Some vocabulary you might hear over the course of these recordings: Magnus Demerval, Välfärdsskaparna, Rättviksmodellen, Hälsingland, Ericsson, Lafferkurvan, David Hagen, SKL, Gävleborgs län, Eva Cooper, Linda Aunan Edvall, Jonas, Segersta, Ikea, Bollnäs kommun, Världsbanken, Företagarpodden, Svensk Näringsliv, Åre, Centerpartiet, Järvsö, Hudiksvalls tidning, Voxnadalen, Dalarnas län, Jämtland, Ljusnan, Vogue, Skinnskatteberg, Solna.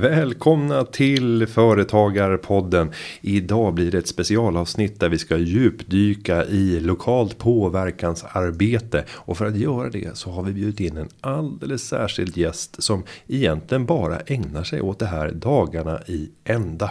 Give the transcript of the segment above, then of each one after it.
Välkomna till Företagarpodden. Idag blir det ett specialavsnitt där vi ska djupdyka i lokalt påverkansarbete. Och för att göra det så har vi bjudit in en alldeles särskild gäst som egentligen bara ägnar sig åt det här dagarna i ända.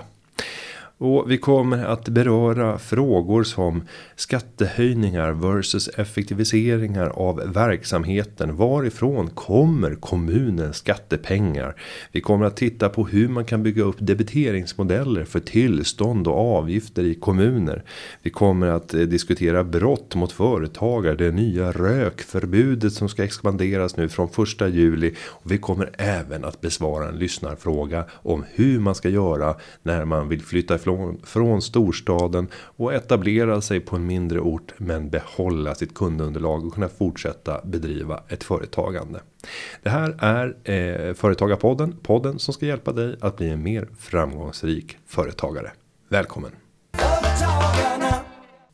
Och vi kommer att beröra frågor som skattehöjningar versus effektiviseringar av verksamheten. Varifrån kommer kommunens skattepengar? Vi kommer att titta på hur man kan bygga upp debiteringsmodeller för tillstånd och avgifter i kommuner. Vi kommer att diskutera brott mot företagare, det nya rökförbudet som ska expanderas nu från 1 juli. Och vi kommer även att besvara en lyssnarfråga om hur man ska göra när man vill flytta från storstaden och etablera sig på en mindre ort men behålla sitt kundunderlag och kunna fortsätta bedriva ett företagande. Det här är Företagarpodden, podden som ska hjälpa dig att bli en mer framgångsrik företagare. Välkommen!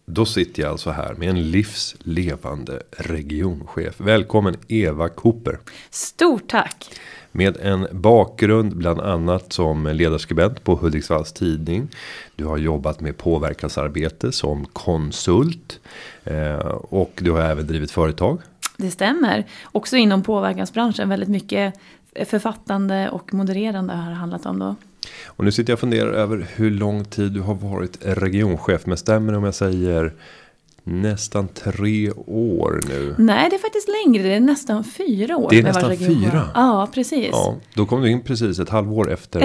Då sitter jag alltså här med en livslevande regionchef. Välkommen Eva Cooper! Stort tack! Med en bakgrund bland annat som ledarskribent på Hudiksvalls tidning. Du har jobbat med påverkansarbete som konsult och du har även drivit företag. Det stämmer. Också inom påverkansbranschen väldigt mycket författande och modererande har det handlat om då. Och nu sitter jag och funderar över hur lång tid du har varit regionchef. Men stämmer det om jag säger nästan 3 år nu? Nej, det är faktiskt längre. Det är nästan 4 år. Det är nästan 4? Ja, precis. Ja, då kom du in precis ett halvår efter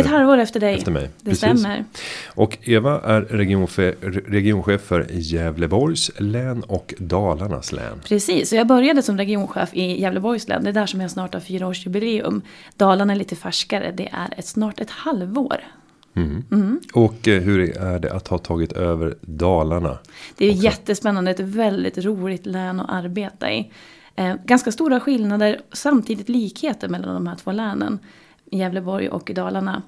dig. Efter mig. Det stämmer. Och Eva är regionchef för Gävleborgs län och Dalarnas län. Precis, och jag började som regionchef i Gävleborgs län. Det är där som jag snart har 4-årsjubileum. Dalarna är lite färskare. Det är snart ett halvår. Mm. Mm. Och hur är det att ha tagit över Dalarna? Det är jättespännande, ett väldigt roligt län att arbeta i. Ganska stora skillnader, samtidigt likheter mellan de här 2 länen, Gävleborg och Dalarna.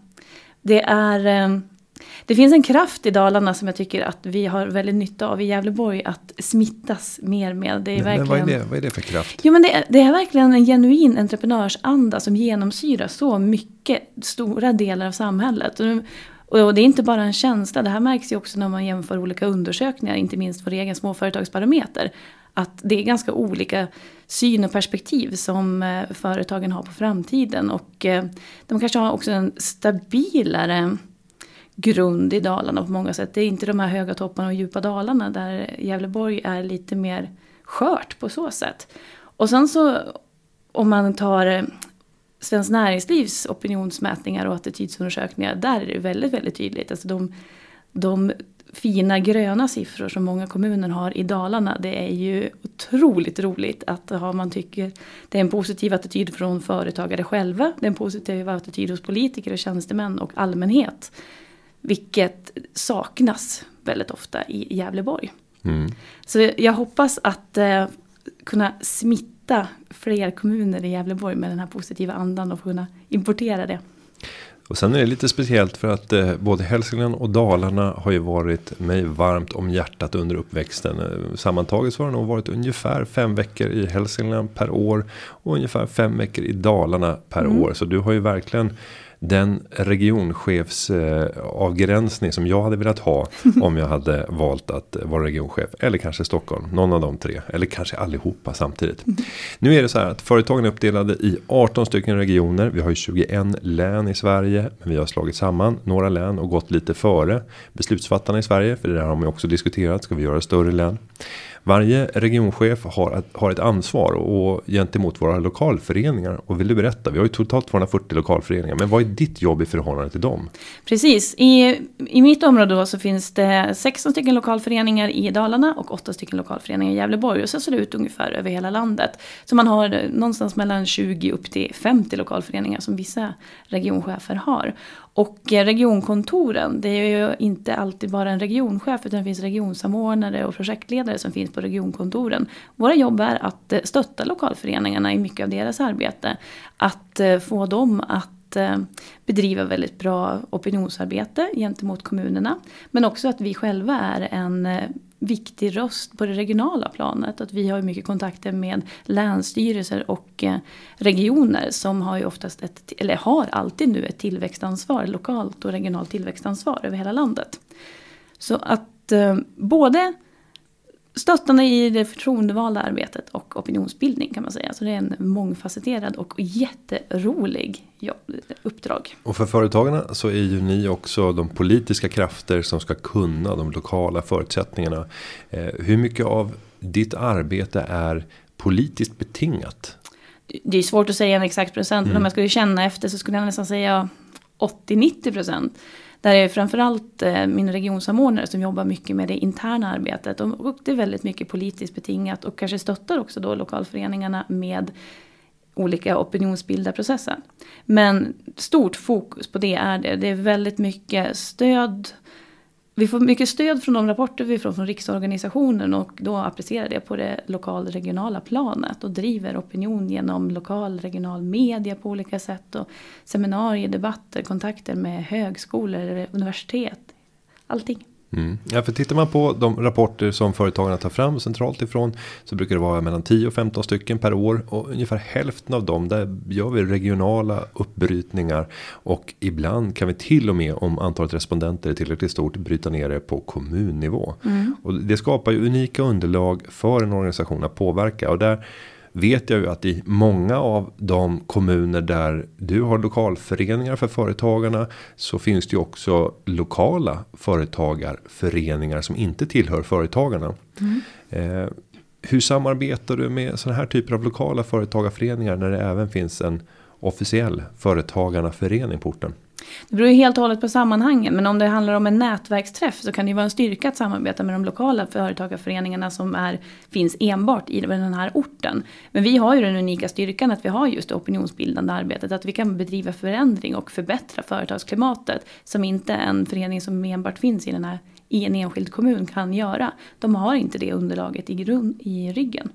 Det finns en kraft i Dalarna som jag tycker att vi har väldigt nytta av i Gävleborg att smittas mer med. Det är verkligen... Vad är det för kraft? Jo, men det är verkligen en genuin entreprenörsanda som genomsyrar så mycket stora delar av samhället. Och det är inte bara en känsla, det här märks ju också när man jämför olika undersökningar, inte minst vår egen småföretagsbarometer. Att det är ganska olika syn och perspektiv som företagen har på framtiden. Och de kanske har också en stabilare grund i Dalarna på många sätt. Det är inte de här höga topparna och djupa dalarna där Gävleborg är lite mer skört på så sätt. Och sen så om man tar Svensk Näringslivs opinionsmätningar och attitydsundersökningar, där är det väldigt, väldigt tydligt. Alltså de fina gröna siffror som många kommuner har i Dalarna, det är ju otroligt roligt att man tycker det är en positiv attityd från företagare själva, det är en positiv attityd hos politiker och tjänstemän och allmänhet. Vilket saknas väldigt ofta i Gävleborg. Mm. Så jag hoppas att kunna smitta fler kommuner i Gävleborg med den här positiva andan och kunna importera det. Och sen är det lite speciellt för att både Hälsingland och Dalarna har ju varit mig varmt om hjärtat under uppväxten. Sammantaget så har det nog varit ungefär 5 veckor i Hälsingland per år och ungefär 5 veckor i Dalarna per år. Så du har ju verkligen den regionchefsavgränsning som jag hade velat ha om jag hade valt att vara regionchef. Eller kanske Stockholm, någon av de 3. Eller kanske allihopa samtidigt. Nu är det så här att företagen är uppdelade i 18 stycken regioner. Vi har ju 21 län i Sverige. Men vi har slagit samman några län och gått lite före beslutsfattarna i Sverige. För det där har man också diskuterat. Ska vi göra större län? Varje regionchef har ett ansvar och gentemot våra lokalföreningar. Och vill du berätta, vi har ju totalt 240 lokalföreningar. Men vad är ditt jobb i förhållande till dem? Precis, i mitt område då så finns det 16 stycken lokalföreningar i Dalarna och 8 stycken lokalföreningar i Gävleborg. Och så ser det ut ungefär över hela landet. Så man har någonstans mellan 20 upp till 50 lokalföreningar som vissa regionchefer har. Och regionkontoren, det är ju inte alltid bara en regionchef utan det finns regionsamordnare och projektledare som finns på regionkontoren. Våra jobb är att stötta lokalföreningarna i mycket av deras arbete. Att få dem att att bedriva väldigt bra opinionsarbete gentemot kommunerna. Men också att vi själva är en viktig röst på det regionala planet. Att vi har mycket kontakter med länsstyrelser och regioner som har ju oftast har alltid nu ett tillväxtansvar, lokalt och regionalt tillväxtansvar över hela landet. Så att både stöttarna i det förtroendevalda arbetet och opinionsbildning kan man säga. Så det är en mångfacetterad och jätterolig uppdrag. Och för företagarna så är ju ni också de politiska krafter som ska kunna de lokala förutsättningarna. Hur mycket av ditt arbete är politiskt betingat? Det är svårt att säga en exakt procent. Men om jag skulle känna efter så skulle jag nästan säga 80-90%. Där är framförallt min regionsamordnare som jobbar mycket med det interna arbetet. Och det är väldigt mycket politiskt betingat och kanske stöttar också då lokalföreningarna med olika opinionsbildarprocesser. Men stort fokus på det är det. Det är väldigt mycket stöd. Vi får mycket stöd från de rapporter vi får från riksorganisationen och då applicerar det på det lokal-regionala planet och driver opinion genom lokal-regional media på olika sätt och seminarier, debatter, kontakter med högskolor, universitet, allting. Mm. Ja, för tittar man på de rapporter som företagarna tar fram centralt ifrån så brukar det vara mellan 10 och 15 stycken per år och ungefär hälften av dem där gör vi regionala uppbrytningar och ibland kan vi till och med om antalet respondenter är tillräckligt stort bryta ner det på kommunnivå. Och det skapar ju unika underlag för en organisation att påverka och där vet jag ju att i många av de kommuner där du har lokalföreningar för företagarna så finns det ju också lokala företagarföreningar som inte tillhör företagarna. Hur samarbetar du med sådana här typer av lokala företagarföreningar när det även finns en officiell företagarförening på orten? Det beror ju helt och hållet på sammanhangen, men om det handlar om en nätverksträff så kan det ju vara en styrka att samarbeta med de lokala företagarföreningarna som finns enbart i den här orten. Men vi har ju den unika styrkan att vi har just det opinionsbildande arbetet, att vi kan bedriva förändring och förbättra företagsklimatet som inte en förening som enbart finns i en enskild kommun kan göra. De har inte det underlaget i ryggen.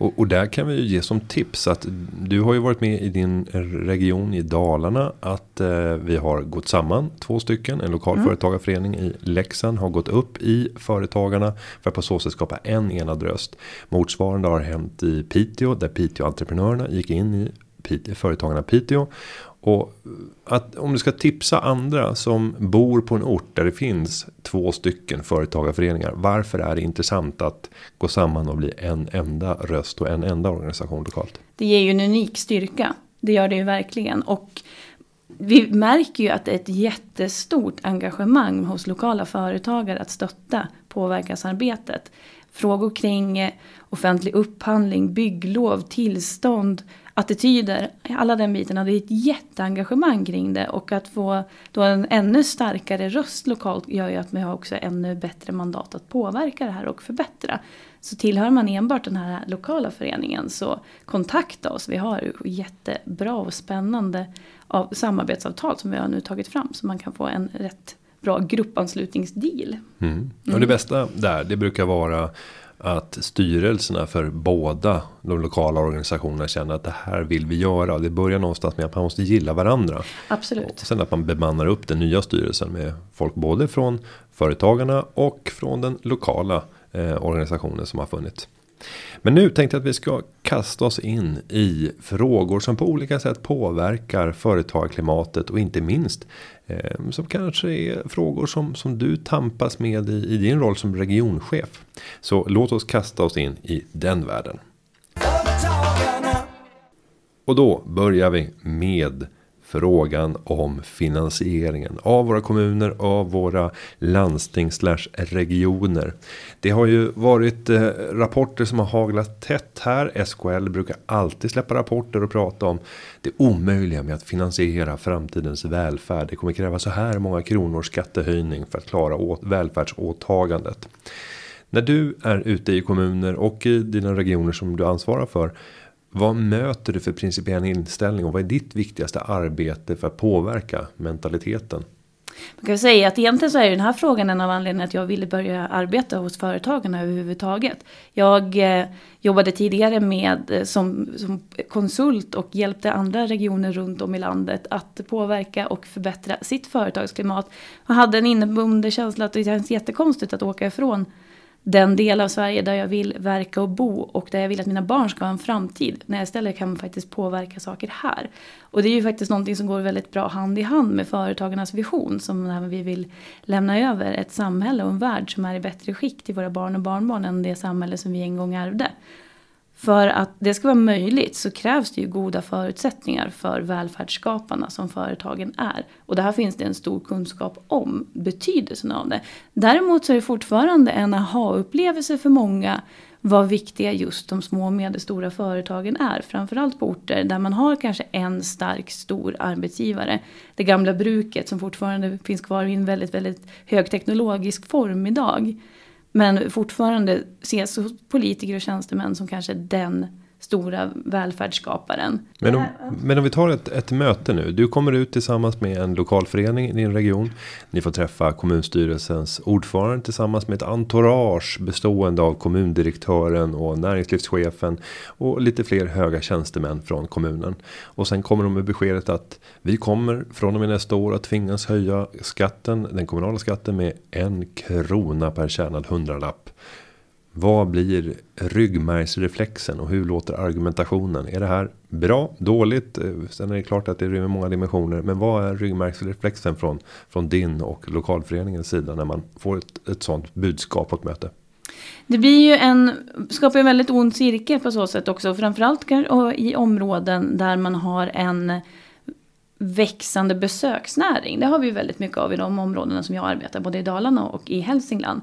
Och där kan vi ju ge som tips att du har ju varit med i din region i Dalarna att vi har gått samman 2 stycken. En lokal företagarförening i Leksand har gått upp i företagarna för att på så sätt skapa en enad röst. Motsvarande har hänt i Piteå där Piteå-entreprenörerna gick in i företagarna Piteå. Och att om du ska tipsa andra som bor på en ort där det finns 2 stycken företagarföreningar, varför är det intressant att gå samman och bli en enda röst och en enda organisation lokalt? Det ger ju en unik styrka, det gör det ju verkligen. Och vi märker ju att det är ett jättestort engagemang hos lokala företagare att stötta påverkansarbetet. Frågor kring offentlig upphandling, bygglov, tillstånd, attityder, alla den biten hade ett jätteengagemang kring det och att få då en ännu starkare röst lokalt gör ju att man har också ännu bättre mandat att påverka det här och förbättra. Så tillhör man enbart den här lokala föreningen så kontakta oss. Vi har jättebra och spännande samarbetsavtal som vi har nu tagit fram så man kan få en rätt bra gruppanslutningsdeal. Och det bästa där, det brukar vara att styrelserna för båda de lokala organisationerna känner att det här vill vi göra. Det börjar någonstans med att man måste gilla varandra. Absolut. Och sen att man bemannar upp den nya styrelsen med folk både från företagarna och från den lokala organisationen som har funnits. Men nu tänkte jag att vi ska kasta oss in i frågor som på olika sätt påverkar företagsklimatet och inte minst som kanske är frågor som du tampas med i din roll som regionchef. Så låt oss kasta oss in i den världen. Och då börjar vi med frågan om finansieringen av våra kommuner, av våra landsting/regioner. Det har ju varit rapporter som har haglat tätt här. SKL brukar alltid släppa rapporter och prata om det omöjliga med att finansiera framtidens välfärd. Det kommer kräva så här många kronors skattehöjning för att klara välfärdsåtagandet. När du är ute i kommuner och i dina regioner som du ansvarar för, vad möter du för principiell inställning och vad är ditt viktigaste arbete för att påverka mentaliteten? Man kan säga att egentligen så är den här frågan en av anledningarna att jag ville börja arbeta hos företagarna överhuvudtaget. Jag jobbade tidigare med som konsult och hjälpte andra regioner runt om i landet att påverka och förbättra sitt företagsklimat. Man hade en inneboende känsla att det känns jättekonstigt att åka ifrån den del av Sverige där jag vill verka och bo och där jag vill att mina barn ska ha en framtid. När jag istället kan faktiskt påverka saker här. Och det är ju faktiskt någonting som går väldigt bra hand i hand med företagarnas vision. Som när vi vill lämna över ett samhälle och en värld som är i bättre skick till våra barn och barnbarn än det samhälle som vi en gång ärvde. För att det ska vara möjligt så krävs det ju goda förutsättningar för välfärdsskaparna som företagen är. Och det här finns det en stor kunskap om betydelsen av det. Däremot så är det fortfarande en aha-upplevelse för många vad viktiga just de små och medelstora företagen är. Framförallt på orter där man har kanske en stark stor arbetsgivare. Det gamla bruket som fortfarande finns kvar i en väldigt, väldigt högteknologisk form idag. Men fortfarande ses politiker och tjänstemän som kanske den stora välfärdsskaparen. Men om vi tar ett möte nu. Du kommer ut tillsammans med en lokalförening i din region. Ni får träffa kommunstyrelsens ordförande tillsammans med ett entourage bestående av kommundirektören och näringslivschefen och lite fler höga tjänstemän från kommunen. Och sen kommer de med beskedet att vi kommer från och med nästa år att tvingas höja skatten, den kommunala skatten med 1 krona per tjänad hundralapp. Vad blir ryggmärgsreflexen och hur låter argumentationen? Är det här bra, dåligt? Sen är det klart att det rymmer många dimensioner. Men vad är ryggmärgsreflexen från din och lokalföreningens sida när man får ett sådant budskap och möte? Det blir ju skapar en väldigt ond cirkel på så sätt också. Framförallt i områden där man har en växande besöksnäring. Det har vi ju väldigt mycket av i de områdena som jag arbetar, både i Dalarna och i Hälsingland.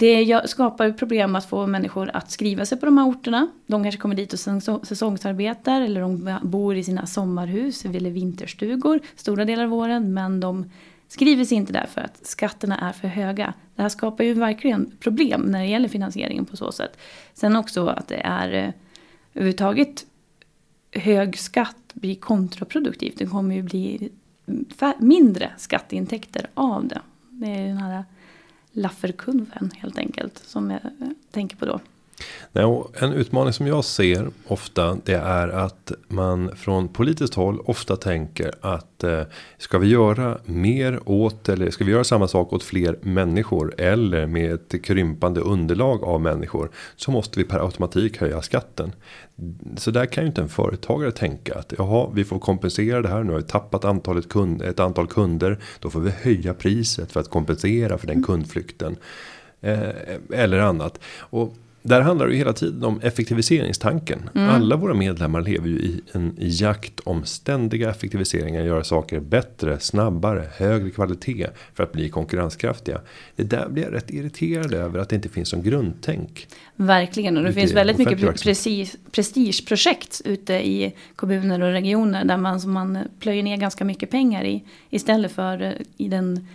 Det skapar problem att få människor att skriva sig på de här orterna. De kanske kommer dit och säsongsarbetar eller de bor i sina sommarhus eller vinterstugor stora delar av våren. Men de skriver sig inte där för att skatterna är för höga. Det här skapar ju verkligen problem när det gäller finansieringen på så sätt. Sen också att det är överhuvudtaget hög skatt blir kontraproduktivt. Det kommer ju bli mindre skatteintäkter av det. Det är ju den här Lafferkurvan helt enkelt som jag tänker på då. En utmaning som jag ser ofta det är att man från politiskt håll ofta tänker att ska vi göra mer åt eller ska vi göra samma sak åt fler människor eller med ett krympande underlag av människor så måste vi per automatik höja skatten. Så där kan ju inte en företagare tänka att jaha, vi får kompensera det här, nu har vi tappat ett antal kunder, då får vi höja priset för att kompensera för den kundflykten eller annat. Och där handlar det ju hela tiden om effektiviseringstanken. Mm. Alla våra medlemmar lever ju i en jakt om ständiga effektiviseringar. Göra saker bättre, snabbare, högre kvalitet för att bli konkurrenskraftiga. Det där blir jag rätt irriterad över att det inte finns som grundtänk. Verkligen, och det finns väldigt mycket prestigeprojekt ute i kommuner och regioner. Där man plöjer ner ganska mycket pengar i istället för i den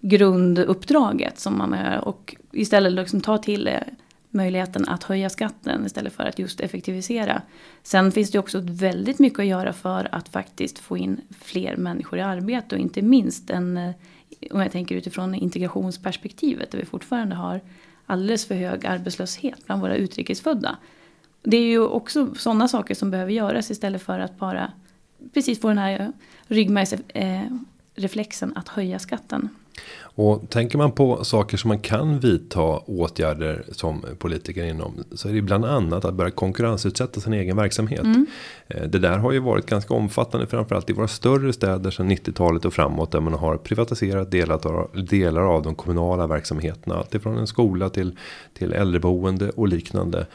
grunduppdraget som man gör. Och istället liksom ta till möjligheten att höja skatten istället för att just effektivisera. Sen finns det också väldigt mycket att göra för att faktiskt få in fler människor i arbete. Och inte minst om jag tänker utifrån integrationsperspektivet där vi fortfarande har alldeles för hög arbetslöshet bland våra utrikesfödda. Det är ju också sådana saker som behöver göras istället för att bara precis få den här ryggmärgsreflexen att höja skatten. Och tänker man på saker som man kan vidta åtgärder som politiker inom så är det bland annat att börja konkurrensutsätta sin egen verksamhet. Mm. Det där har ju varit ganska omfattande framförallt i våra större städer sedan 90-talet och framåt där man har privatiserat delar av de kommunala verksamheterna. Alltifrån en skola till äldreboende och liknande.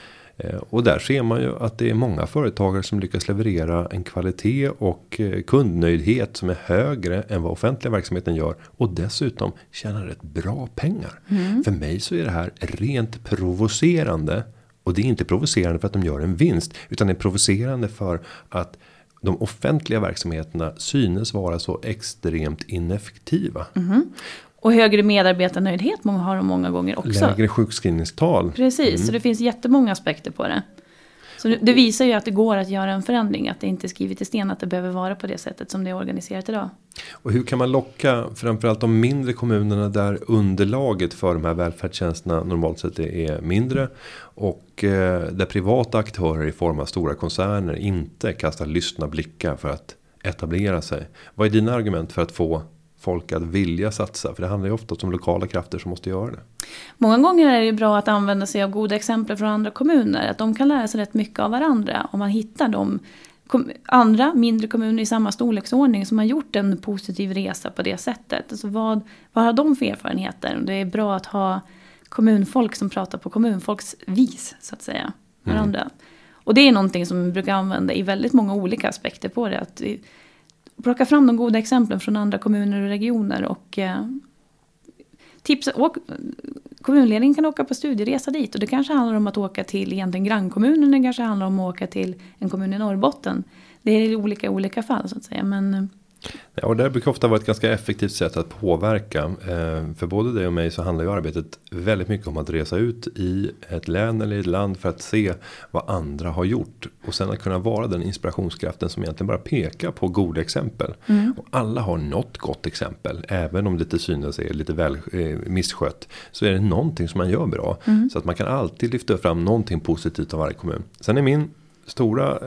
Och där ser man ju att det är många företagare som lyckas leverera en kvalitet och kundnöjdhet som är högre än vad offentliga verksamheten gör. Och dessutom tjänar rätt bra pengar. Mm. För mig så är det här rent provocerande. Och det är inte provocerande för att de gör en vinst. Utan det är provocerande för att de offentliga verksamheterna synes vara så extremt ineffektiva. Mm. Och högre medarbetarnöjdhet har de många gånger också. Lägre sjukskrivningstal. Precis, så det finns jättemånga aspekter på det. Så det visar ju att det går att göra en förändring, att det inte är skrivet i sten att det behöver vara på det sättet som det är organiserat idag. Och hur kan man locka framförallt de mindre kommunerna där underlaget för de här välfärdstjänsterna normalt sett är mindre och där privata aktörer i form av stora koncerner inte kastar lystna blickar för att etablera sig? Vad är dina argument för att få folk att vilja satsa? För det handlar ju ofta om lokala krafter som måste göra det. Många gånger är det ju bra att använda sig av goda exempel från andra kommuner. Att de kan lära sig rätt mycket av varandra. Om man hittar de andra mindre kommuner i samma storleksordning som har gjort en positiv resa på det sättet. Alltså vad har de för erfarenheter? Det är bra att ha kommunfolk som pratar på kommunfolks vis, så att säga. Varandra. Mm. Och det är någonting som vi brukar använda i väldigt många olika aspekter på det. Att plocka fram de goda exemplen från andra kommuner och regioner och tipsa. Kommunledningen kan åka på studieresa dit och det kanske handlar om att åka till egentligen grannkommunen, det kanske handlar om att åka till en kommun i Norrbotten. Det är olika fall så att säga. Men ja, och det brukar ofta vara ett ganska effektivt sätt att påverka. För både dig och mig så handlar ju arbetet väldigt mycket om att resa ut i ett län eller i ett land för att se vad andra har gjort. Och sen att kunna vara den inspirationskraften som egentligen bara pekar på goda exempel. Mm. Och alla har något gott exempel. Även om det till synes är lite väl misskött så är det någonting som man gör bra. Mm. Så att man kan alltid lyfta fram någonting positivt av varje kommun. Sen är min stora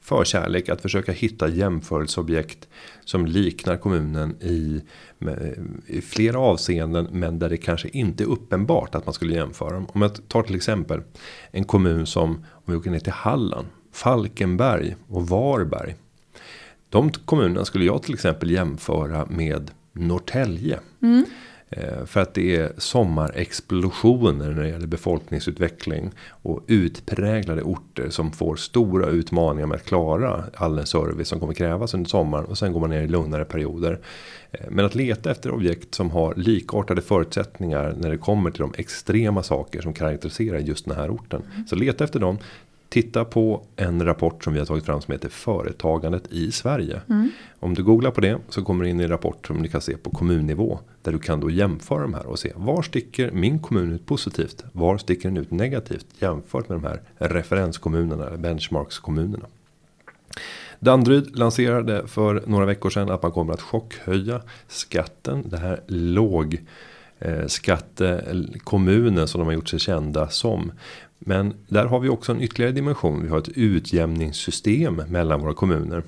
förkärlek att försöka hitta jämförelseobjekt som liknar kommunen i flera avseenden men där det kanske inte är uppenbart att man skulle jämföra dem. Om jag tar till exempel en kommun som, om vi åker ner till Halland, Falkenberg och Varberg. De kommunerna skulle jag till exempel jämföra med Norrtälje. Mm. För att det är sommarexplosioner när det gäller befolkningsutveckling och utpräglade orter som får stora utmaningar med att klara all den service som kommer krävas under sommaren och sen går man ner i lugnare perioder. Men att leta efter objekt som har likartade förutsättningar när det kommer till de extrema saker som karaktäriserar just den här orten. Så leta efter dem. Titta på en rapport som vi har tagit fram som heter Företagandet i Sverige. Mm. Om du googlar på det så kommer du in i en rapport som du kan se på kommunnivå. Där du kan då jämföra de här och se var sticker min kommun ut positivt? Var sticker den ut negativt jämfört med de här referenskommunerna, benchmarkskommunerna? Danderyd lanserade för några veckor sedan att man kommer att chockhöja skatten. Det här lågskattekommunen som de har gjort sig kända som. Men där har vi också en ytterligare dimension. Vi har ett utjämningssystem mellan våra kommuner.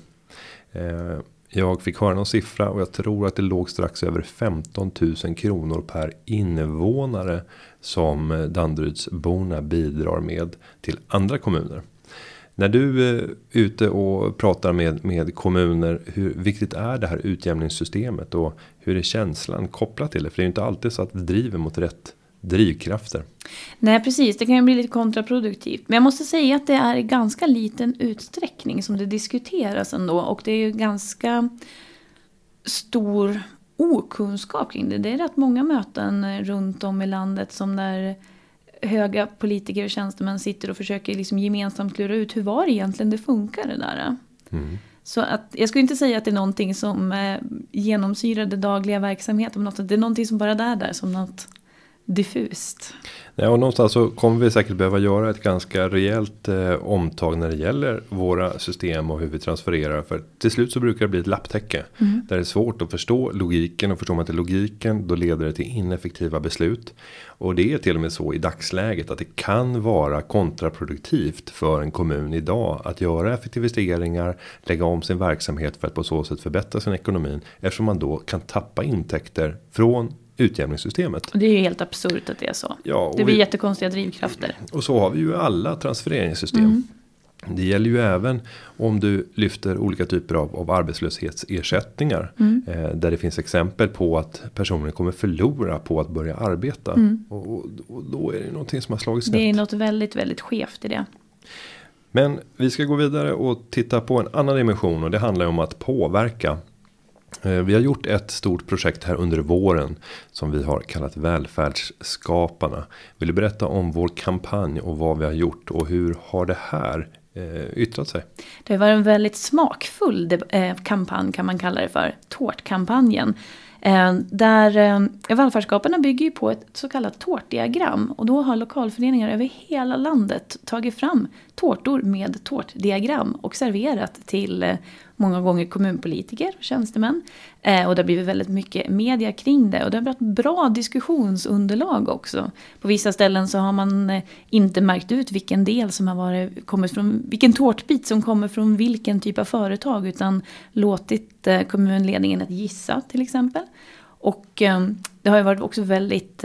Jag fick höra någon siffra och jag tror att det låg strax över 15 000 kronor per invånare som Danderydsborna bidrar med till andra kommuner. När du är ute och pratar med kommuner, hur viktigt är det här utjämningssystemet och hur är känslan kopplat till det? För det är ju inte alltid så att det driver mot rätt drivkrafter. Nej precis, det kan ju bli lite kontraproduktivt. Men jag måste säga att det är i ganska liten utsträckning som det diskuteras ändå. Och det är ju ganska stor okunskap kring det. Det är rätt många möten runt om i landet som där höga politiker och tjänstemän sitter och försöker liksom gemensamt lura ut hur var det egentligen det funkar det där. Mm. Så att, jag skulle inte säga att det är någonting som genomsyrar det dagliga verksamheten. Men det är någonting som bara är där som något diffust. Ja, och någonstans så kommer vi säkert behöva göra ett ganska rejält omtag när det gäller våra system och hur vi transfererar. För till slut så brukar det bli ett lapptäcke. Mm. Där det är svårt att förstå logiken. Och förstår man inte logiken då leder det till ineffektiva beslut. Och det är till och med så i dagsläget att det kan vara kontraproduktivt för en kommun idag. Att göra effektiviseringar, lägga om sin verksamhet för att på så sätt förbättra sin ekonomi. Eftersom man då kan tappa intäkter från utjämningssystemet. Och det är ju helt absurt att det är så. Ja, det blir jättekonstiga drivkrafter. Och så har vi ju alla transfereringssystem. Mm. Det gäller ju även om du lyfter olika typer av arbetslöshetsersättningar. Mm. Där det finns exempel på att personer kommer förlora på att börja arbeta. Mm. Och då är det någonting som har slagit snett. Det är något väldigt, väldigt skevt i det. Men vi ska gå vidare och titta på en annan dimension. Och det handlar om att påverka. Vi har gjort ett stort projekt här under våren som vi har kallat Välfärdsskaparna. Vill du berätta om vår kampanj och vad vi har gjort och hur har det här yttrat sig? Det var en väldigt smakfull kampanj kan man kalla det för, tårtkampanjen. Där välfärdsskaparna bygger ju på ett så kallat tårtdiagram. Och då har lokalföreningar över hela landet tagit fram tårtor med tårtdiagram. Och serverat till många gånger kommunpolitiker och tjänstemän. Och det har blivit väldigt mycket media kring det. Och det har blivit bra diskussionsunderlag också. På vissa ställen så har man inte märkt ut vilken del som har kommit från, vilken tårtbit som kommer från vilken typ av företag. Utan låtit kommunledningen att gissa till exempel. Och det har ju varit också väldigt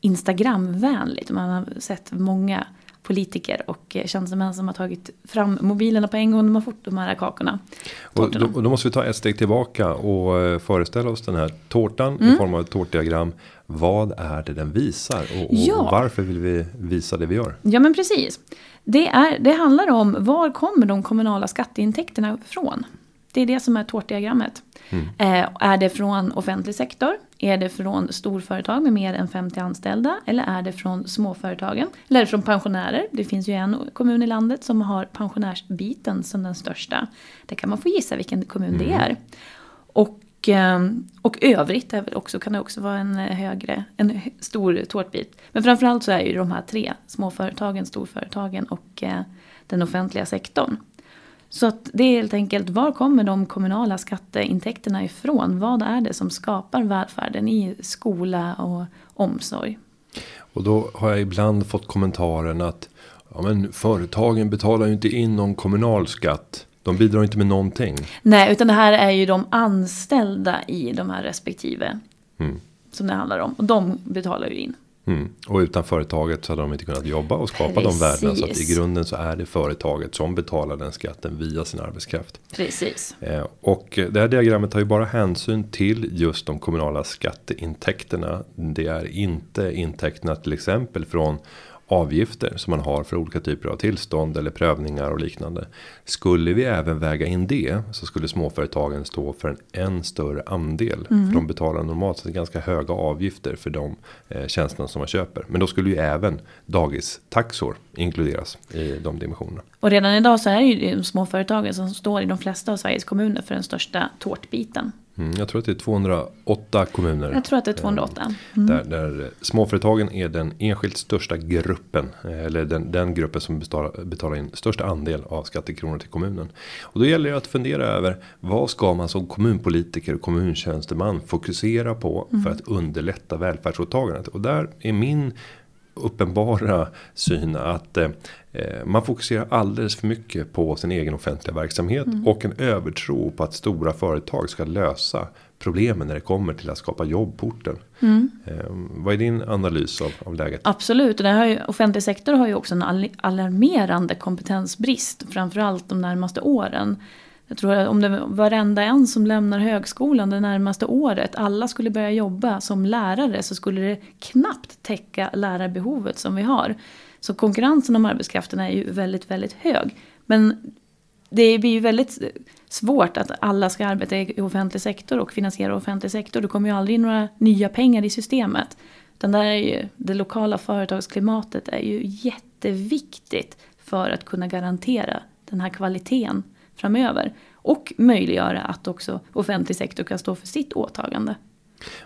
Instagramvänligt. Man har sett många politiker och tjänstemän som har tagit fram mobilerna på en gång när man fort de här kakorna. Och då måste vi ta ett steg tillbaka och föreställa oss den här tårtan i form av ett tårtdiagram. Vad är det den visar och varför vill vi visa det vi gör? Ja, men precis. Det handlar om var kommer de kommunala skatteintäkterna ifrån? Det är det som är tårtdiagrammet. Är det från offentlig sektor? Är det från storföretag med mer än 50 anställda? Eller är det från småföretagen? Eller är det från pensionärer? Det finns ju en kommun i landet som har pensionärsbiten som den största. Där kan man få gissa vilken kommun det är. Och övrigt också, kan det också vara en stor tårtbit. Men framförallt så är ju de här tre, småföretagen, storföretagen och den offentliga sektorn. Så att det är helt enkelt, var kommer de kommunala skatteintäkterna ifrån? Vad är det som skapar välfärden i skola och omsorg? Och då har jag ibland fått kommentaren att ja, men företagen betalar ju inte in någon kommunalskatt. De bidrar inte med någonting. Nej, utan det här är ju de anställda i de här respektive som det handlar om. Och de betalar ju in. Och utan företaget så hade de inte kunnat jobba och skapa de värdena, så att i grunden så är det företaget som betalar den skatten via sin arbetskraft. Precis. Och det här diagrammet tar ju bara hänsyn till just de kommunala skatteintäkterna. Det är inte intäkterna till exempel från avgifter som man har för olika typer av tillstånd eller prövningar och liknande. Skulle vi även väga in det så skulle småföretagen stå för en än större andel. För de betalar normalt sett ganska höga avgifter för de tjänsterna som man köper. Men då skulle ju även dagistaxor inkluderas i de dimensionerna. Och redan idag så är det ju de småföretagen som står i de flesta av Sveriges kommuner för den största tårtbiten. Jag tror att det är 208 kommuner. Jag tror att det är 208. Där småföretagen är den enskilt största gruppen. Eller den gruppen som betalar in största andel av skattekronor till kommunen. Och då gäller det att fundera över vad ska man som kommunpolitiker och kommuntjänsteman fokusera på för att underlätta välfärdsåtagandet. Och där är min uppenbara syn att man fokuserar alldeles för mycket på sin egen offentliga verksamhet och en övertro på att stora företag ska lösa problemen när det kommer till att skapa jobb på orten. Vad är din analys av läget? Absolut, och offentlig sektor har ju också en alarmerande kompetensbrist, framförallt de närmaste åren. Jag tror att om det varenda en som lämnar högskolan det närmaste året, alla skulle börja jobba som lärare, så skulle det knappt täcka lärarbehovet som vi har. Så konkurrensen om arbetskraften är ju väldigt, väldigt hög. Men det blir ju väldigt svårt att alla ska arbeta i offentlig sektor och finansiera offentlig sektor. Det kommer ju aldrig in några nya pengar i systemet. Utan där är ju, det lokala företagsklimatet är ju jätteviktigt för att kunna garantera den här kvaliteten framöver och möjliggöra att också offentlig sektor kan stå för sitt åtagande.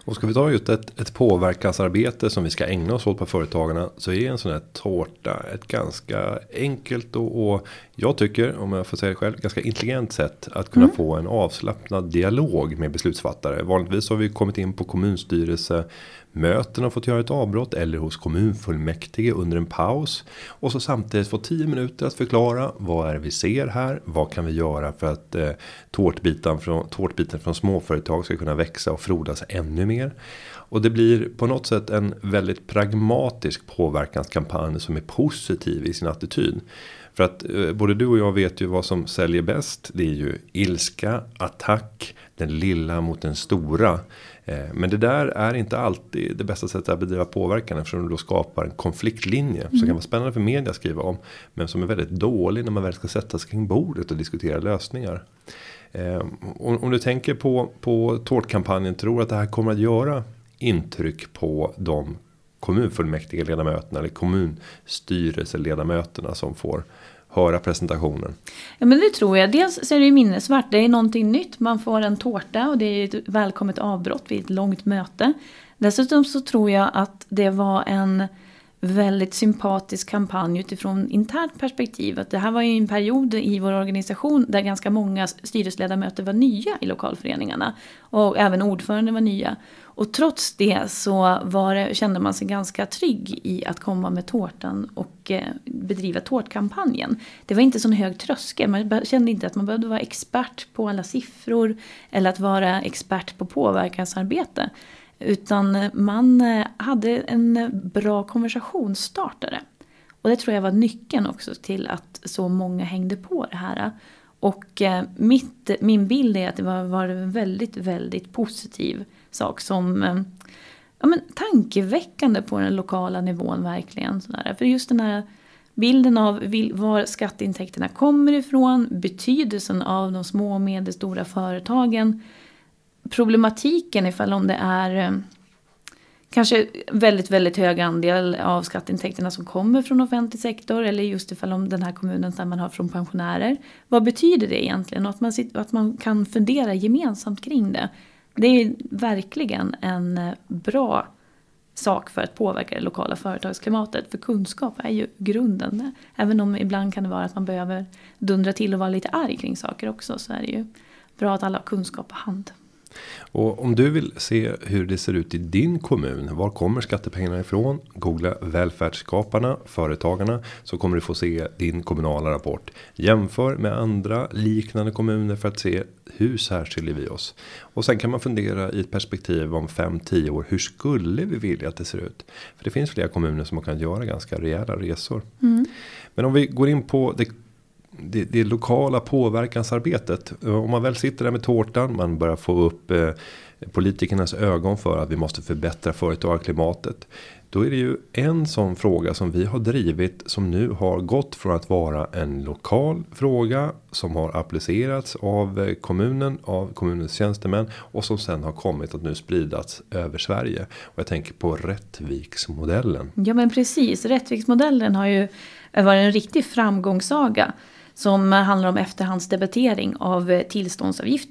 Och ska vi ta ut ett påverkansarbete som vi ska ägna oss åt på företagarna, så är en sån här tårta ett ganska enkelt och jag tycker, om jag får säga det själv, ganska intelligent sätt att kunna få en avslappnad dialog med beslutsfattare. Vanligtvis har vi kommit in på kommunstyrelsemöten och fått göra ett avbrott eller hos kommunfullmäktige under en paus. Och så samtidigt få 10 minuter att förklara vad är det vi ser här, vad kan vi göra för att tårtbiten från småföretag ska kunna växa och frodas ännu mer. Och det blir på något sätt en väldigt pragmatisk påverkanskampanj som är positiv i sin attityd. För att både du och jag vet ju vad som säljer bäst. Det är ju ilska, attack, den lilla mot den stora. Men det där är inte alltid det bästa sättet att bedriva påverkan, eftersom du då skapar en konfliktlinje som kan vara spännande för media att skriva om, men som är väldigt dålig när man väl ska sätta sig kring bordet och diskutera lösningar. Om du tänker på tårtkampanjen, tror att det här kommer att göra intryck på de kommunfullmäktige ledamöterna eller kommunstyrelseledamöterna som får höra presentationen? Ja, men det tror jag. Dels så är det ju minnesvärt. Det är någonting nytt. Man får en tårta och det är ett välkommet avbrott vid ett långt möte. Dessutom så tror jag att det var en väldigt sympatisk kampanj utifrån internt perspektiv. Att det här var ju en period i vår organisation där ganska många styrelseledamöter var nya i lokalföreningarna. Och även ordförande var nya. Och trots det så kände man sig ganska trygg i att komma med tårtan och bedriva tårtkampanjen. Det var inte sån hög tröskel. Man kände inte att man behövde vara expert på alla siffror eller att vara expert på påverkansarbete. Utan man hade en bra konversationsstartare. Och det tror jag var nyckeln också till att så många hängde på det här. Och min bild är att det var en väldigt, väldigt positiv sak som tankeväckande på den lokala nivån verkligen. Sådär. För just den här bilden av var skatteintäkterna kommer ifrån, betydelsen av de små och medelstora företagen, problematiken ifall om det är kanske väldigt, väldigt hög andel av skatteintäkterna som kommer från offentlig sektor eller just ifall om den här kommunen där man har från pensionärer. Vad betyder det egentligen? Och att man kan fundera gemensamt kring det. Det är verkligen en bra sak för att påverka det lokala företagsklimatet. För kunskap är ju grunden. Även om ibland kan det vara att man behöver dundra till och vara lite arg kring saker också, så är det ju bra att alla har kunskap på hand. Och om du vill se hur det ser ut i din kommun, var kommer skattepengarna ifrån? Googla Välfärdsskaparna, Företagarna, så kommer du få se din kommunala rapport. Jämför med andra liknande kommuner för att se hur särskiljer vi oss. Och sen kan man fundera i ett perspektiv om 5-10 år, hur skulle vi vilja att det ser ut? För det finns flera kommuner som man kan göra ganska rejäla resor. Mm. Men om vi går in på det lokala påverkansarbetet. Om man väl sitter där med tårtan, man börjar få upp politikernas ögon för att vi måste förbättra företagarklimatet. Då är det ju en sån fråga som vi har drivit som nu har gått från att vara en lokal fråga som har applicerats av kommunen, av kommunens tjänstemän och som sen har kommit att nu spridats över Sverige. Och jag tänker på Rättviksmodellen. Ja men precis, Rättviksmodellen har ju varit en riktig framgångssaga som handlar om efterhandsdebitering av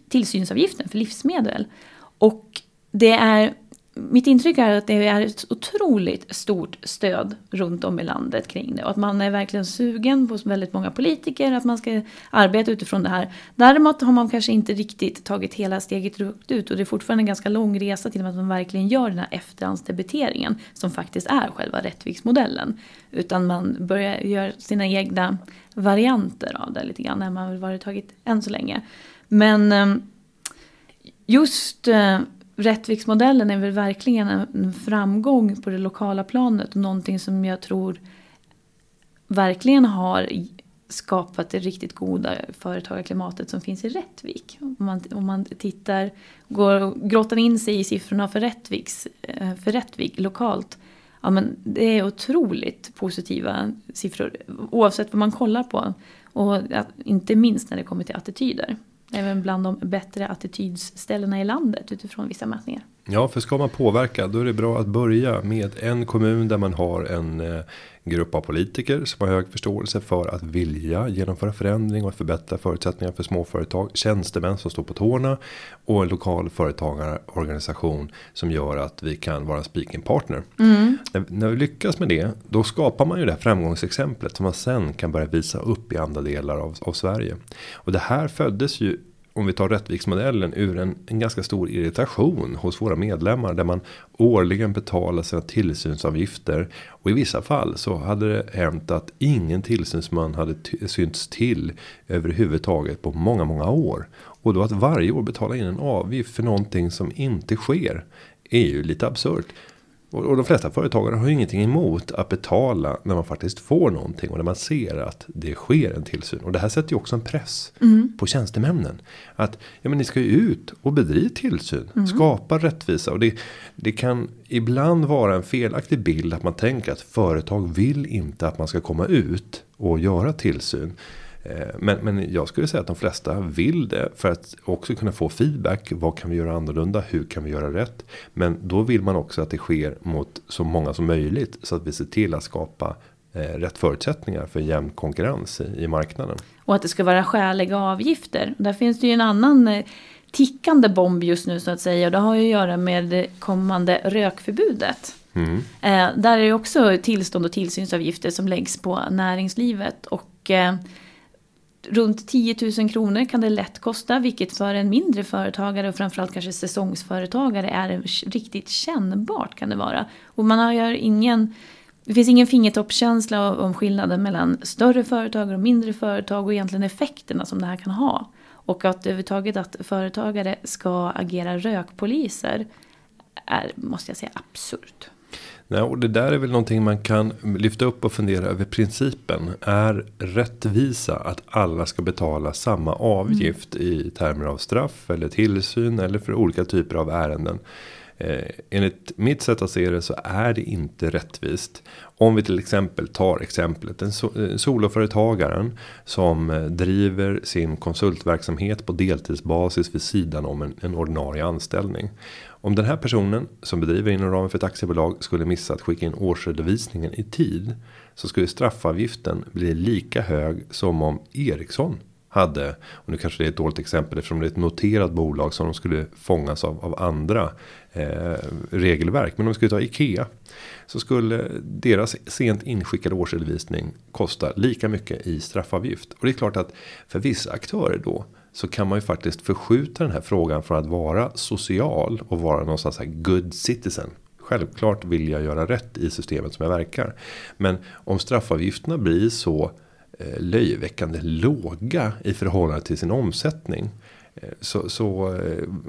tillsynsavgiften för livsmedel. Och det är, mitt intryck är att det är ett otroligt stort stöd runt om i landet kring det. Och att man är verkligen sugen på väldigt många politiker att man ska arbeta utifrån det här. Däremot har man kanske inte riktigt tagit hela steget ut. Och det är fortfarande en ganska lång resa till att man verkligen gör den här efterhandsdebiteringen som faktiskt är själva Rättviksmodellen. Utan man börjar göra sina egna varianter av det lite grann när man har tagit än så länge. Men just Rättviksmodellen är väl verkligen en framgång på det lokala planet och någonting som jag tror verkligen har skapat det riktigt goda företagarklimatet som finns i Rättvik. Om man tittar, grottar in sig i siffrorna för Rättvik lokalt, ja men det är otroligt positiva siffror oavsett vad man kollar på och inte minst när det kommer till attityder. Även bland de bättre attitydsställena i landet utifrån vissa mätningar. Ja, för ska man påverka då är det bra att börja med en kommun där man har en grupp av politiker som har hög förståelse för att vilja genomföra förändring och förbättra förutsättningar för småföretag. Tjänstemän som står på tårna och en lokal företagarorganisation som gör att vi kan vara en speaking partner. Mm. När vi lyckas med det, då skapar man ju det här framgångsexemplet som man sen kan börja visa upp i andra delar av Sverige. Och det här föddes ju, om vi tar Rättviksmodellen, ur en ganska stor irritation hos våra medlemmar där man årligen betalar sina tillsynsavgifter och i vissa fall så hade det hänt att ingen tillsynsman hade synts till överhuvudtaget på många, många år. Och då att varje år betala in en avgift för någonting som inte sker är ju lite absurt. Och de flesta företagare har ju ingenting emot att betala när man faktiskt får någonting och när man ser att det sker en tillsyn. Och det här sätter ju också en press på tjänstemännen. Att ja, men ni ska ju ut och bedriva tillsyn, skapa rättvisa. Och det kan ibland vara en felaktig bild att man tänker att företag vill inte att man ska komma ut och göra tillsyn. Men jag skulle säga att de flesta vill det för att också kunna få feedback. Vad kan vi göra annorlunda? Hur kan vi göra rätt? Men då vill man också att det sker mot så många som möjligt så att vi ser till att skapa rätt förutsättningar för jämn konkurrens i marknaden. Och att det ska vara skäliga avgifter. Där finns det ju en annan tickande bomb just nu så att säga. Och det har ju att göra med kommande rökförbudet. Mm. Där är det också tillstånd och tillsynsavgifter som läggs på näringslivet. Och runt 10 000 kronor kan det lätt kosta. Vilket för en mindre företagare och framförallt kanske säsongsföretagare är riktigt kännbart kan det vara. Och man gör ingen... Det finns ingen fingertoppskänsla om skillnaden mellan större företag och mindre företag och egentligen effekterna som det här kan ha. Och att överhuvudtaget att företagare ska agera rökpoliser är, måste jag säga, absurt. Nej, och det där är väl någonting man kan lyfta upp och fundera över principen. Är rättvisa att alla ska betala samma avgift i termer av straff eller tillsyn eller för olika typer av ärenden? Enligt mitt sätt att se det så är det inte rättvist. Om vi till exempel tar exemplet en soloföretagaren som driver sin konsultverksamhet på deltidsbasis vid sidan om en ordinarie anställning. Om den här personen som bedriver inom ramen för ett aktiebolag skulle missa att skicka in årsredovisningen i tid så skulle straffavgiften bli lika hög som om Ericsson hade, och nu kanske det är ett dåligt exempel eftersom det är ett noterat bolag som de skulle fångas av andra regelverk. Men om vi skulle ta Ikea så skulle deras sent inskickade årsredovisning kosta lika mycket i straffavgift. Och det är klart att för vissa aktörer då så kan man ju faktiskt förskjuta den här frågan från att vara social och vara någonstans här good citizen. Självklart vill jag göra rätt i systemet som jag verkar. Men om straffavgifterna blir så löjeväckande låga i förhållande till sin omsättning så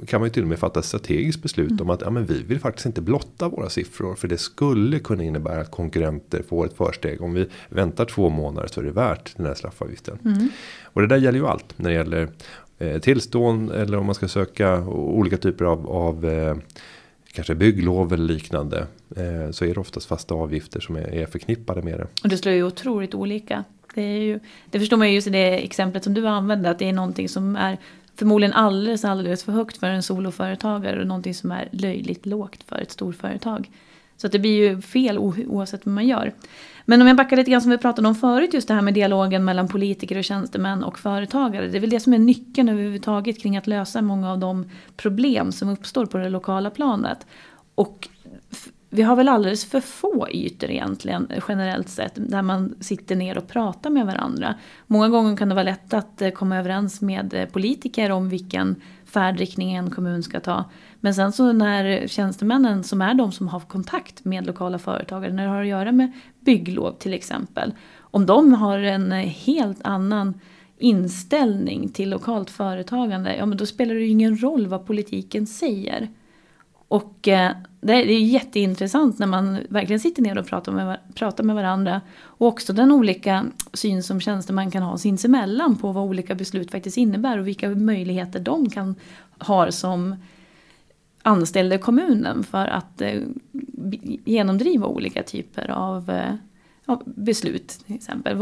kan man ju till och med fatta strategiskt beslut om att ja, men vi vill faktiskt inte blotta våra siffror för det skulle kunna innebära att konkurrenter får ett försteg. Om vi väntar 2 månader så är det värt den här straffavgiften. Och det där gäller ju allt när det gäller tillstånd eller om man ska söka olika typer av kanske bygglov eller liknande så är det oftast fasta avgifter som är förknippade med det. Och det slår ju otroligt olika. Det förstår man ju just i det exemplet som du använde att det är någonting som är förmodligen alldeles för högt för en soloföretagare och någonting som är löjligt lågt för ett storföretag. Så att det blir ju fel oavsett vad man gör. Men om jag backar lite grann som vi pratade om förut, just det här med dialogen mellan politiker och tjänstemän och företagare. Det är väl det som är nyckeln överhuvudtaget kring att lösa många av de problem som uppstår på det lokala planet. Och vi har väl alldeles för få ytor egentligen generellt sett där man sitter ner och pratar med varandra. Många gånger kan det vara lätt att komma överens med politiker om vilken färdriktning en kommun ska ta. Men sen så när tjänstemännen som är de som har kontakt med lokala företagare när det har att göra med bygglov till exempel. Om de har en helt annan inställning till lokalt företagande, ja men då spelar det ju ingen roll vad politiken säger. Och det är jätteintressant när man verkligen sitter ner och pratar med varandra. Och också den olika syn som tjänsteman kan ha sinsemellan på vad olika beslut faktiskt innebär. Och vilka möjligheter de kan ha som anställda i kommunen för att genomdriva olika typer av beslut. Till exempel.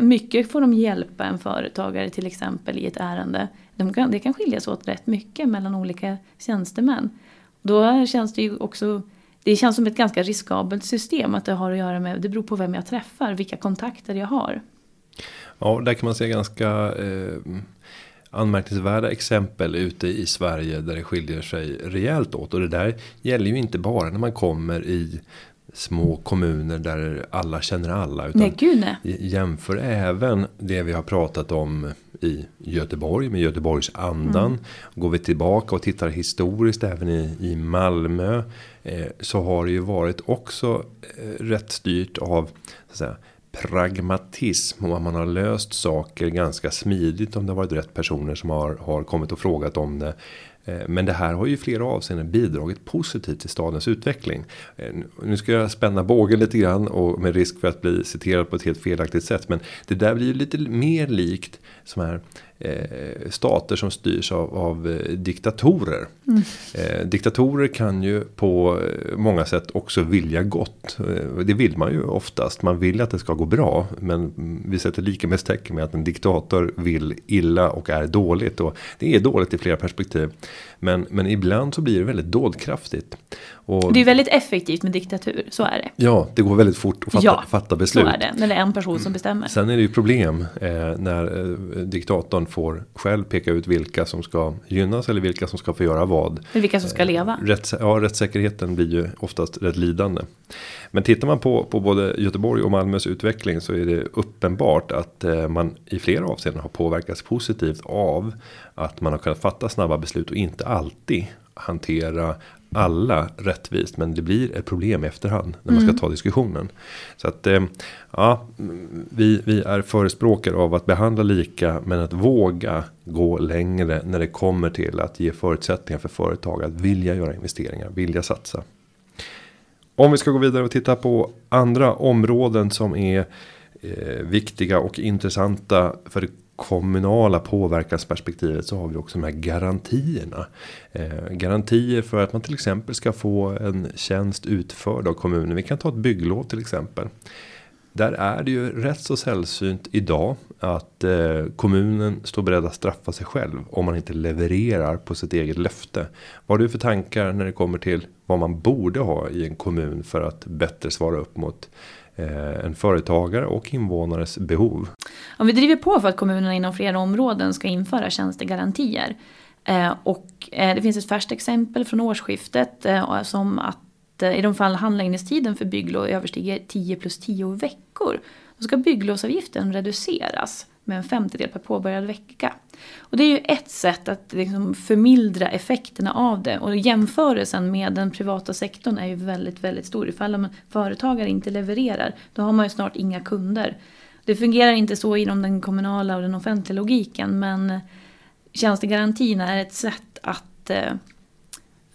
Mycket får de hjälpa en företagare till exempel i ett ärende. Det kan skiljas åt rätt mycket mellan olika tjänstemän. Då känns det ju också, det känns som ett ganska riskabelt system att det har att göra med, det beror på vem jag träffar, vilka kontakter jag har. Ja, där kan man se ganska anmärkningsvärda exempel ute i Sverige där det skiljer sig rejält åt. Och det där gäller ju inte bara när man kommer i små kommuner där alla känner alla. Utan jämför även det vi har pratat om i Göteborg med Göteborgs andan. Går vi tillbaka och tittar historiskt även i Malmö så har det ju varit också rätt styrt av så att säga, pragmatism och man har löst saker ganska smidigt om det har varit rätt personer som har kommit och frågat om det. Men det här har ju i flera avseenden bidragit positivt till stadens utveckling. Nu ska jag spänna bågen lite grann och med risk för att bli citerad på ett helt felaktigt sätt. Men det där blir ju lite mer likt som här stater som styrs av diktatorer. Mm. Diktatorer kan ju på många sätt också vilja gott. Det vill man ju oftast. Man vill att det ska gå bra, men vi sätter lika med tecken med att en diktator vill illa och är dåligt. Och det är dåligt i flera perspektiv. Men ibland så blir det väldigt dådkraftigt. Och det är väldigt effektivt med diktatur, så är det. Ja, det går väldigt fort att fatta beslut. Ja, så är det, när det är en person som bestämmer. Sen är det ju problem när diktatorn får själv peka ut vilka som ska gynnas eller vilka som ska få göra vad. Men vilka som ska leva. Rättssäkerheten blir ju oftast rätt lidande. Men tittar man på både Göteborg och Malmös utveckling så är det uppenbart att man i flera avseenden har påverkats positivt av att man har kunnat fatta snabba beslut och inte alltid hantera alla rättvist, men det blir ett problem i efterhand när man ska ta diskussionen. Så att ja, vi är förespråkare av att behandla lika, men att våga gå längre när det kommer till att ge förutsättningar för företag att vilja göra investeringar, vilja satsa. Om vi ska gå vidare och titta på andra områden som är viktiga och intressanta för det kommunala påverkansperspektivet, så har vi också de här garantierna. Garantier för att man till exempel ska få en tjänst utförd av kommunen. Vi kan ta ett bygglov till exempel. Där är det ju rätt så sällsynt idag att kommunen står beredd att straffa sig själv om man inte levererar på sitt eget löfte. Vad har du för tankar när det kommer till vad man borde ha i en kommun för att bättre svara upp mot en företagare och invånares behov? Ja, vi driver på för att kommunerna inom flera områden ska införa tjänstegarantier. Det finns ett färskt exempel från årsskiftet som att i de fall handläggningstiden för bygglov överstiger 10+10 veckor, då ska bygglovsavgiften reduceras med en 50-del per påbörjad vecka. Och det är ju ett sätt att liksom förmildra effekterna av det. Och jämförelsen med den privata sektorn är ju väldigt, väldigt stor. Ifall man företagare inte levererar, då har man ju snart inga kunder. Det fungerar inte så inom den kommunala och den offentliga logiken, men tjänstegarantierna är ett sätt att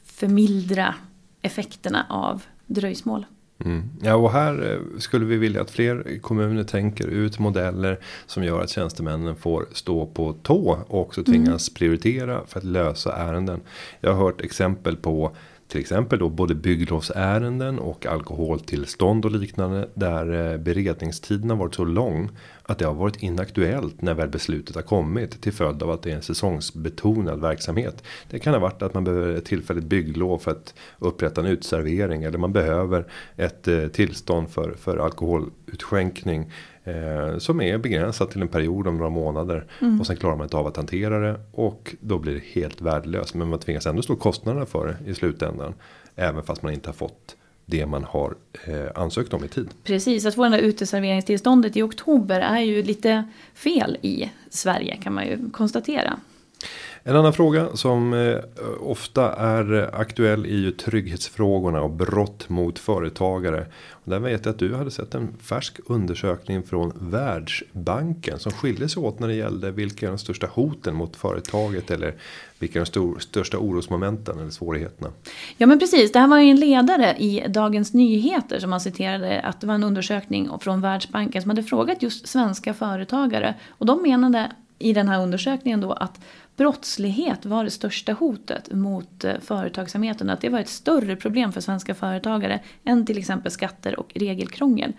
förmildra effekterna av dröjsmål. Mm. Ja, och här skulle vi vilja att fler kommuner tänker ut modeller som gör att tjänstemännen får stå på tå och också tvingas prioritera för att lösa ärenden. Jag har hört exempel på till exempel då både bygglovsärenden och alkoholtillstånd och liknande där beredningstiden har varit så lång att det har varit inaktuellt när väl beslutet har kommit, till följd av att det är en säsongsbetonad verksamhet. Det kan ha varit att man behöver ett tillfälligt bygglov för att upprätta en utservering, eller man behöver ett tillstånd för alkoholutskänkning som är begränsat till en period om några månader. Mm. Och sen klarar man inte av att hantera det och då blir det helt värdelöst. Men man tvingas ändå stå kostnaderna för det i slutändan, även fast man inte har fått det man har ansökt om i tid. Precis, att få den där uteserveringstillståndet i oktober är ju lite fel i Sverige, kan man ju konstatera. En annan fråga som ofta är aktuell är ju trygghetsfrågorna och brott mot företagare. Och där vet jag att du hade sett en färsk undersökning från Världsbanken som skiljer sig åt när det gällde vilka är de största hoten mot företaget, eller vilka är de största orosmomenten eller svårigheterna. Ja, men precis, det här var ju en ledare i Dagens Nyheter som man citerade, att det var en undersökning från Världsbanken som hade frågat just svenska företagare, och de menade i den här undersökningen då att brottslighet var det största hotet mot företagsamheten. Att det var ett större problem för svenska företagare än till exempel skatter och regelkrångel.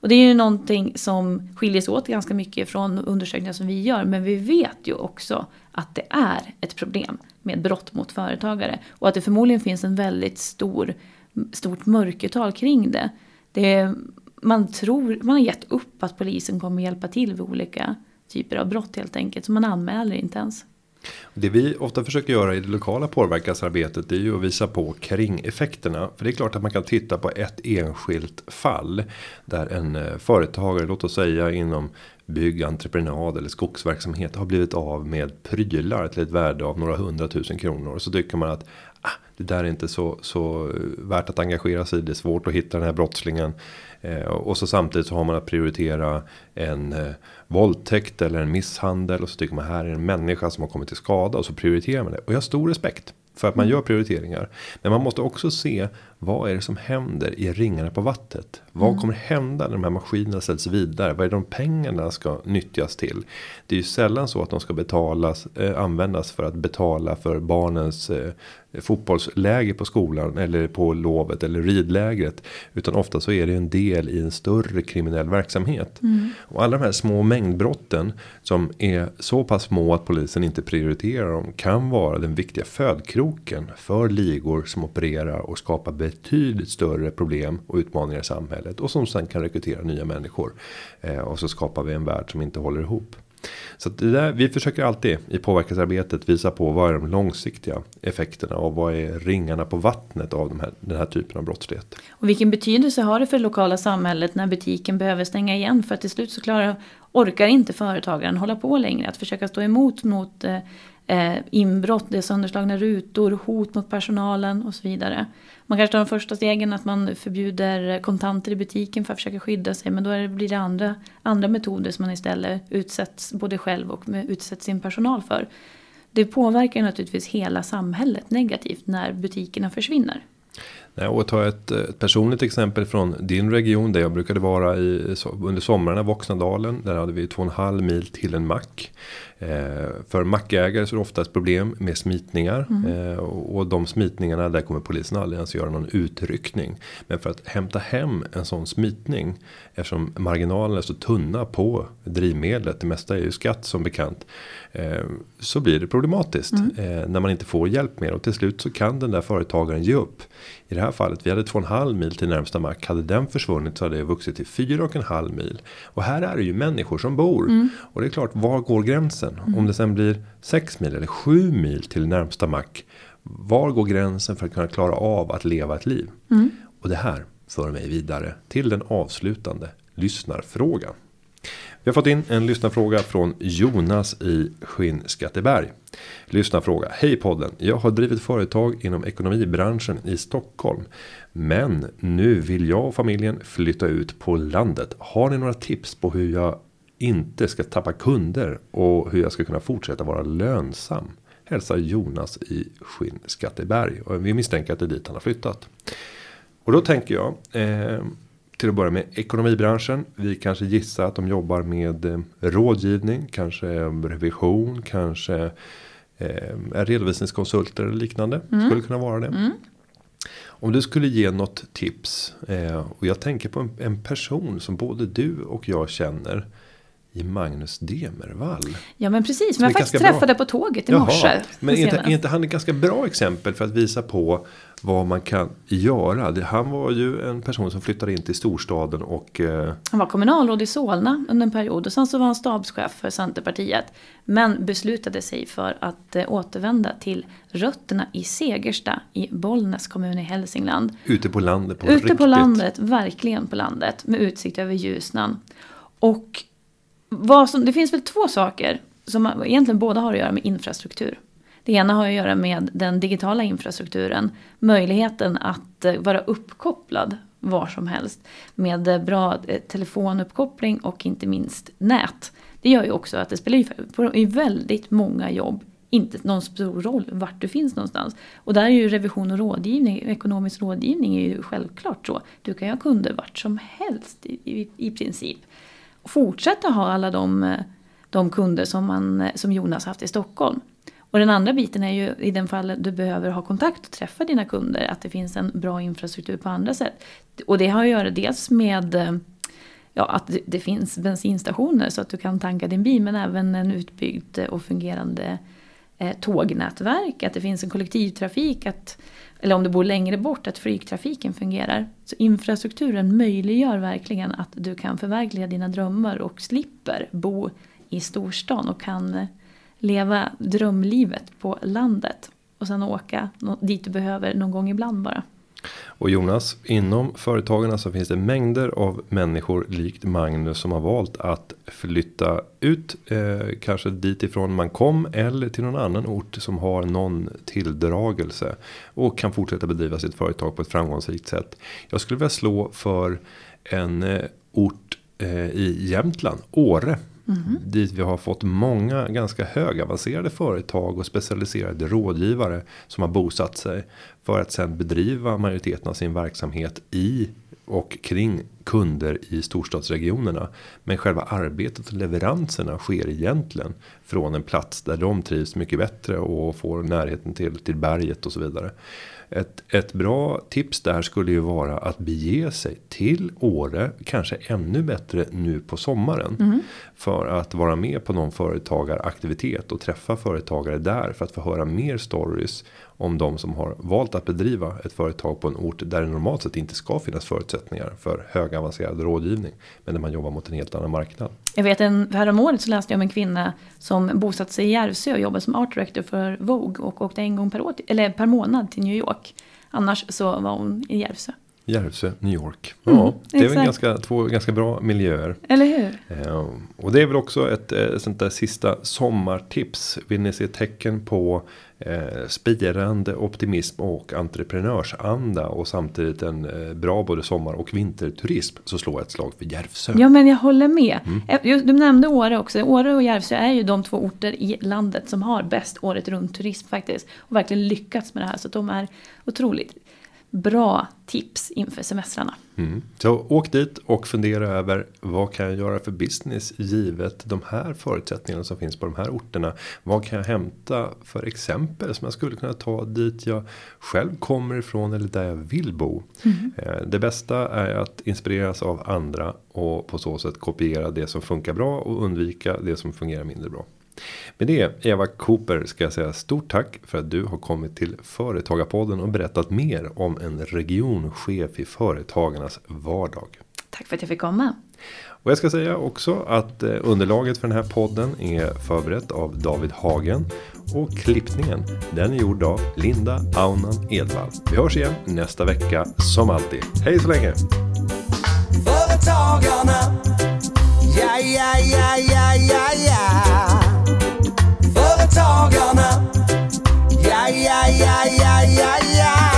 Och det är ju någonting som skiljer sig åt ganska mycket från undersökningar som vi gör. Men vi vet ju också att det är ett problem med brott mot företagare. Och att det förmodligen finns en väldigt stort mörkertal kring det. Man har gett upp att polisen kommer hjälpa till vid olika typer av brott helt enkelt. Så man anmäler inte ens. Det vi ofta försöker göra i det lokala påverkansarbetet är ju att visa på kringeffekterna. För det är klart att man kan titta på ett enskilt fall där en företagare, låt oss säga inom byggentreprenad eller skogsverksamhet, har blivit av med prylar till ett värde av några 100 000 kronor. Och så tycker man att det där är inte så värt att engagera sig i. Det är svårt att hitta den här brottslingen. Och så samtidigt så har man att prioritera en våldtäkt eller en misshandel. Och så tycker man här är en människa som har kommit till skada, och så prioriterar man det. Och jag har stor respekt För att man gör prioriteringar. Men man måste också se vad är det som händer i ringarna på vattnet. Vad kommer hända när de här maskinerna säljs vidare? Vad är de pengarna ska nyttjas till? Det är ju sällan så att de ska användas för att betala för barnens fotbollsläger på skolan eller på lovet eller ridlägret. Utan ofta så är det en del i en större kriminell verksamhet. Mm. Och alla de här små mängdbrotten som är så pass små att polisen inte prioriterar dem kan vara den viktiga födkroken för ligor som opererar och skapar betydligt större problem och utmaningar i samhället. Och som sen kan rekrytera nya människor. Och så skapar vi en värld som inte håller ihop. Så det där, vi försöker alltid i påverkansarbetet visa på vad är de långsiktiga effekterna och vad är ringarna på vattnet av den här typen av brottslighet. Och vilken betydelse har det för det lokala samhället när butiken behöver stänga igen, för att till slut så orkar inte företagaren hålla på längre att försöka stå emot mot inbrott, det är sönderslagna rutor, hot mot personalen och så vidare. Man kanske tar de första stegen att man förbjuder kontanter i butiken för att försöka skydda sig, men då blir det andra metoder som man istället utsätts både själv och utsätts sin personal för. Det påverkar naturligtvis hela samhället negativt när butikerna försvinner. Och ta ett personligt exempel från din region där jag brukade vara under somrarna, Voxnadalen. Där hade vi 2,5 mil till en mack. För mackägare så är det ofta ett problem med smitningar. Och de smitningarna där kommer polisen aldrig ens göra någon utryckning. Men för att hämta hem en sån smitning, eftersom marginalen är så tunna på drivmedlet, det mesta är ju skatt som bekant, så blir det problematiskt när man inte får hjälp med. Och till slut så kan den där företagaren ge upp. I det här fallet, vi hade 2,5 mil till närmsta mack. Hade den försvunnit så hade det vuxit till 4,5 mil. Och här är det ju människor som bor. Och det är klart, var går gränsen? Om det sen blir 6 mil eller 7 mil till närmsta mack. Var går gränsen för att kunna klara av att leva ett liv? Och det här för mig vidare till den avslutande lyssnarfrågan. Vi har fått in en lyssnarfråga från Jonas i Skinnskatteberg. Lyssnarfråga. Hej podden, jag har drivit företag inom ekonomibranschen i Stockholm. Men nu vill jag och familjen flytta ut på landet. Har ni några tips på hur jag inte ska tappa kunder och hur jag ska kunna fortsätta vara lönsam? Hälsar Jonas i Skinnskatteberg. Och vi misstänker att det är dit han har flyttat. Och då tänker jag... Till att börja med ekonomibranschen. Vi kanske gissar att de jobbar med rådgivning, kanske revision, kanske redovisningskonsulter eller liknande. Skulle kunna vara det. Om du skulle ge något tips, och jag tänker på en person som både du och jag känner i Magnus Demerval. Ja men precis, men jag faktiskt träffade på tåget i morse. Men är inte han ett ganska bra exempel för att visa på vad man kan göra? Han var ju en person som flyttade in till storstaden och... Han var kommunalråd i Solna under en period och sen så var han stabschef för Centerpartiet. Men beslutade sig för att återvända till rötterna i Segersta i Bollnäs kommun i Hälsingland. Ute på landet, på riktigt. Ute på landet, verkligen på landet, med utsikt över Ljusnan. Och det finns väl två saker som egentligen båda har att göra med infrastruktur. Det ena har att göra med den digitala infrastrukturen. Möjligheten att vara uppkopplad var som helst med bra telefonuppkoppling och inte minst nät. Det gör ju också att det spelar i väldigt många jobb inte någon stor roll vart du finns någonstans. Och där är ju revision och rådgivning, ekonomisk rådgivning är ju självklart så. Du kan ha kunder vart som helst i princip. Fortsätta ha alla de kunder som Jonas haft i Stockholm. Och den andra biten är ju i den fall du behöver ha kontakt och träffa dina kunder. Att det finns en bra infrastruktur på andra sätt. Och det har att göra dels med att det finns bensinstationer så att du kan tanka din bil. Men även en utbyggd och fungerande tågnätverk. Att det finns en kollektivtrafik. Eller om du bor längre bort, att flygtrafiken fungerar. Så infrastrukturen möjliggör verkligen att du kan förverkliga dina drömmar och slipper bo i storstan och kan leva drömlivet på landet och sen åka dit du behöver någon gång ibland bara. Och Jonas, inom företagarna så finns det mängder av människor likt Magnus som har valt att flytta ut, kanske ditifrån man kom eller till någon annan ort som har någon tilldragelse och kan fortsätta bedriva sitt företag på ett framgångsrikt sätt. Jag skulle vilja slå för en ort i Jämtland, Åre. Dit vi har fått många ganska högavancerade företag och specialiserade rådgivare som har bosatt sig för att sedan bedriva majoriteten av sin verksamhet i och kring kunder i storstadsregionerna. Men själva arbetet och leveranserna sker egentligen från en plats där de trivs mycket bättre och får närheten till berget och så vidare. Ett bra tips där skulle ju vara att bege sig till Åre, kanske ännu bättre nu på sommaren, för att vara med på någon företagaraktivitet och träffa företagare där för att få höra mer stories om de som har valt att bedriva ett företag på en ort där det normalt sett inte ska finnas förutsättningar för högavancerad rådgivning, men där man jobbar mot en helt annan marknad. Jag vet, häromåret så läste jag om en kvinna som bosatt sig i Järvsö och jobbade som art director för Vogue och åkte en gång per månad till New York. Annars så var hon i Järvsö. Järvsö, New York. Ja, det är väl två ganska bra miljöer. Eller hur? Och det är väl också ett sånt där sista sommartips. Vill ni se tecken på spirande optimism och entreprenörsanda och samtidigt en bra både sommar- och vinterturism, så slå ett slag för Järvsö. Ja, men jag håller med. Du nämnde Åre också. Åre och Järvsö är ju de två orter i landet som har bäst året runt turism faktiskt. Och verkligen lyckats med det här, så de är otroligt bra tips inför semestrarna. Så åk dit och fundera över vad kan jag göra för business givet de här förutsättningarna som finns på de här orterna. Vad kan jag hämta för exempel som jag skulle kunna ta dit jag själv kommer ifrån eller där jag vill bo. Det bästa är att inspireras av andra och på så sätt kopiera det som funkar bra och undvika det som fungerar mindre bra. Med det, Eva Cooper, ska jag säga stort tack för att du har kommit till Företagarpodden och berättat mer om en regionchef i företagarnas vardag. Tack för att jag fick komma. Och jag ska säga också att underlaget för den här podden är förberett av David Hagen och klippningen, den är gjord av Linda Aunan Edvall. Vi hörs igen nästa vecka som alltid. Hej så länge! Företagarna, ja, ja, ja, ja, ja, ja. Företagarna, ja, ja, ja, ja, ja, ja.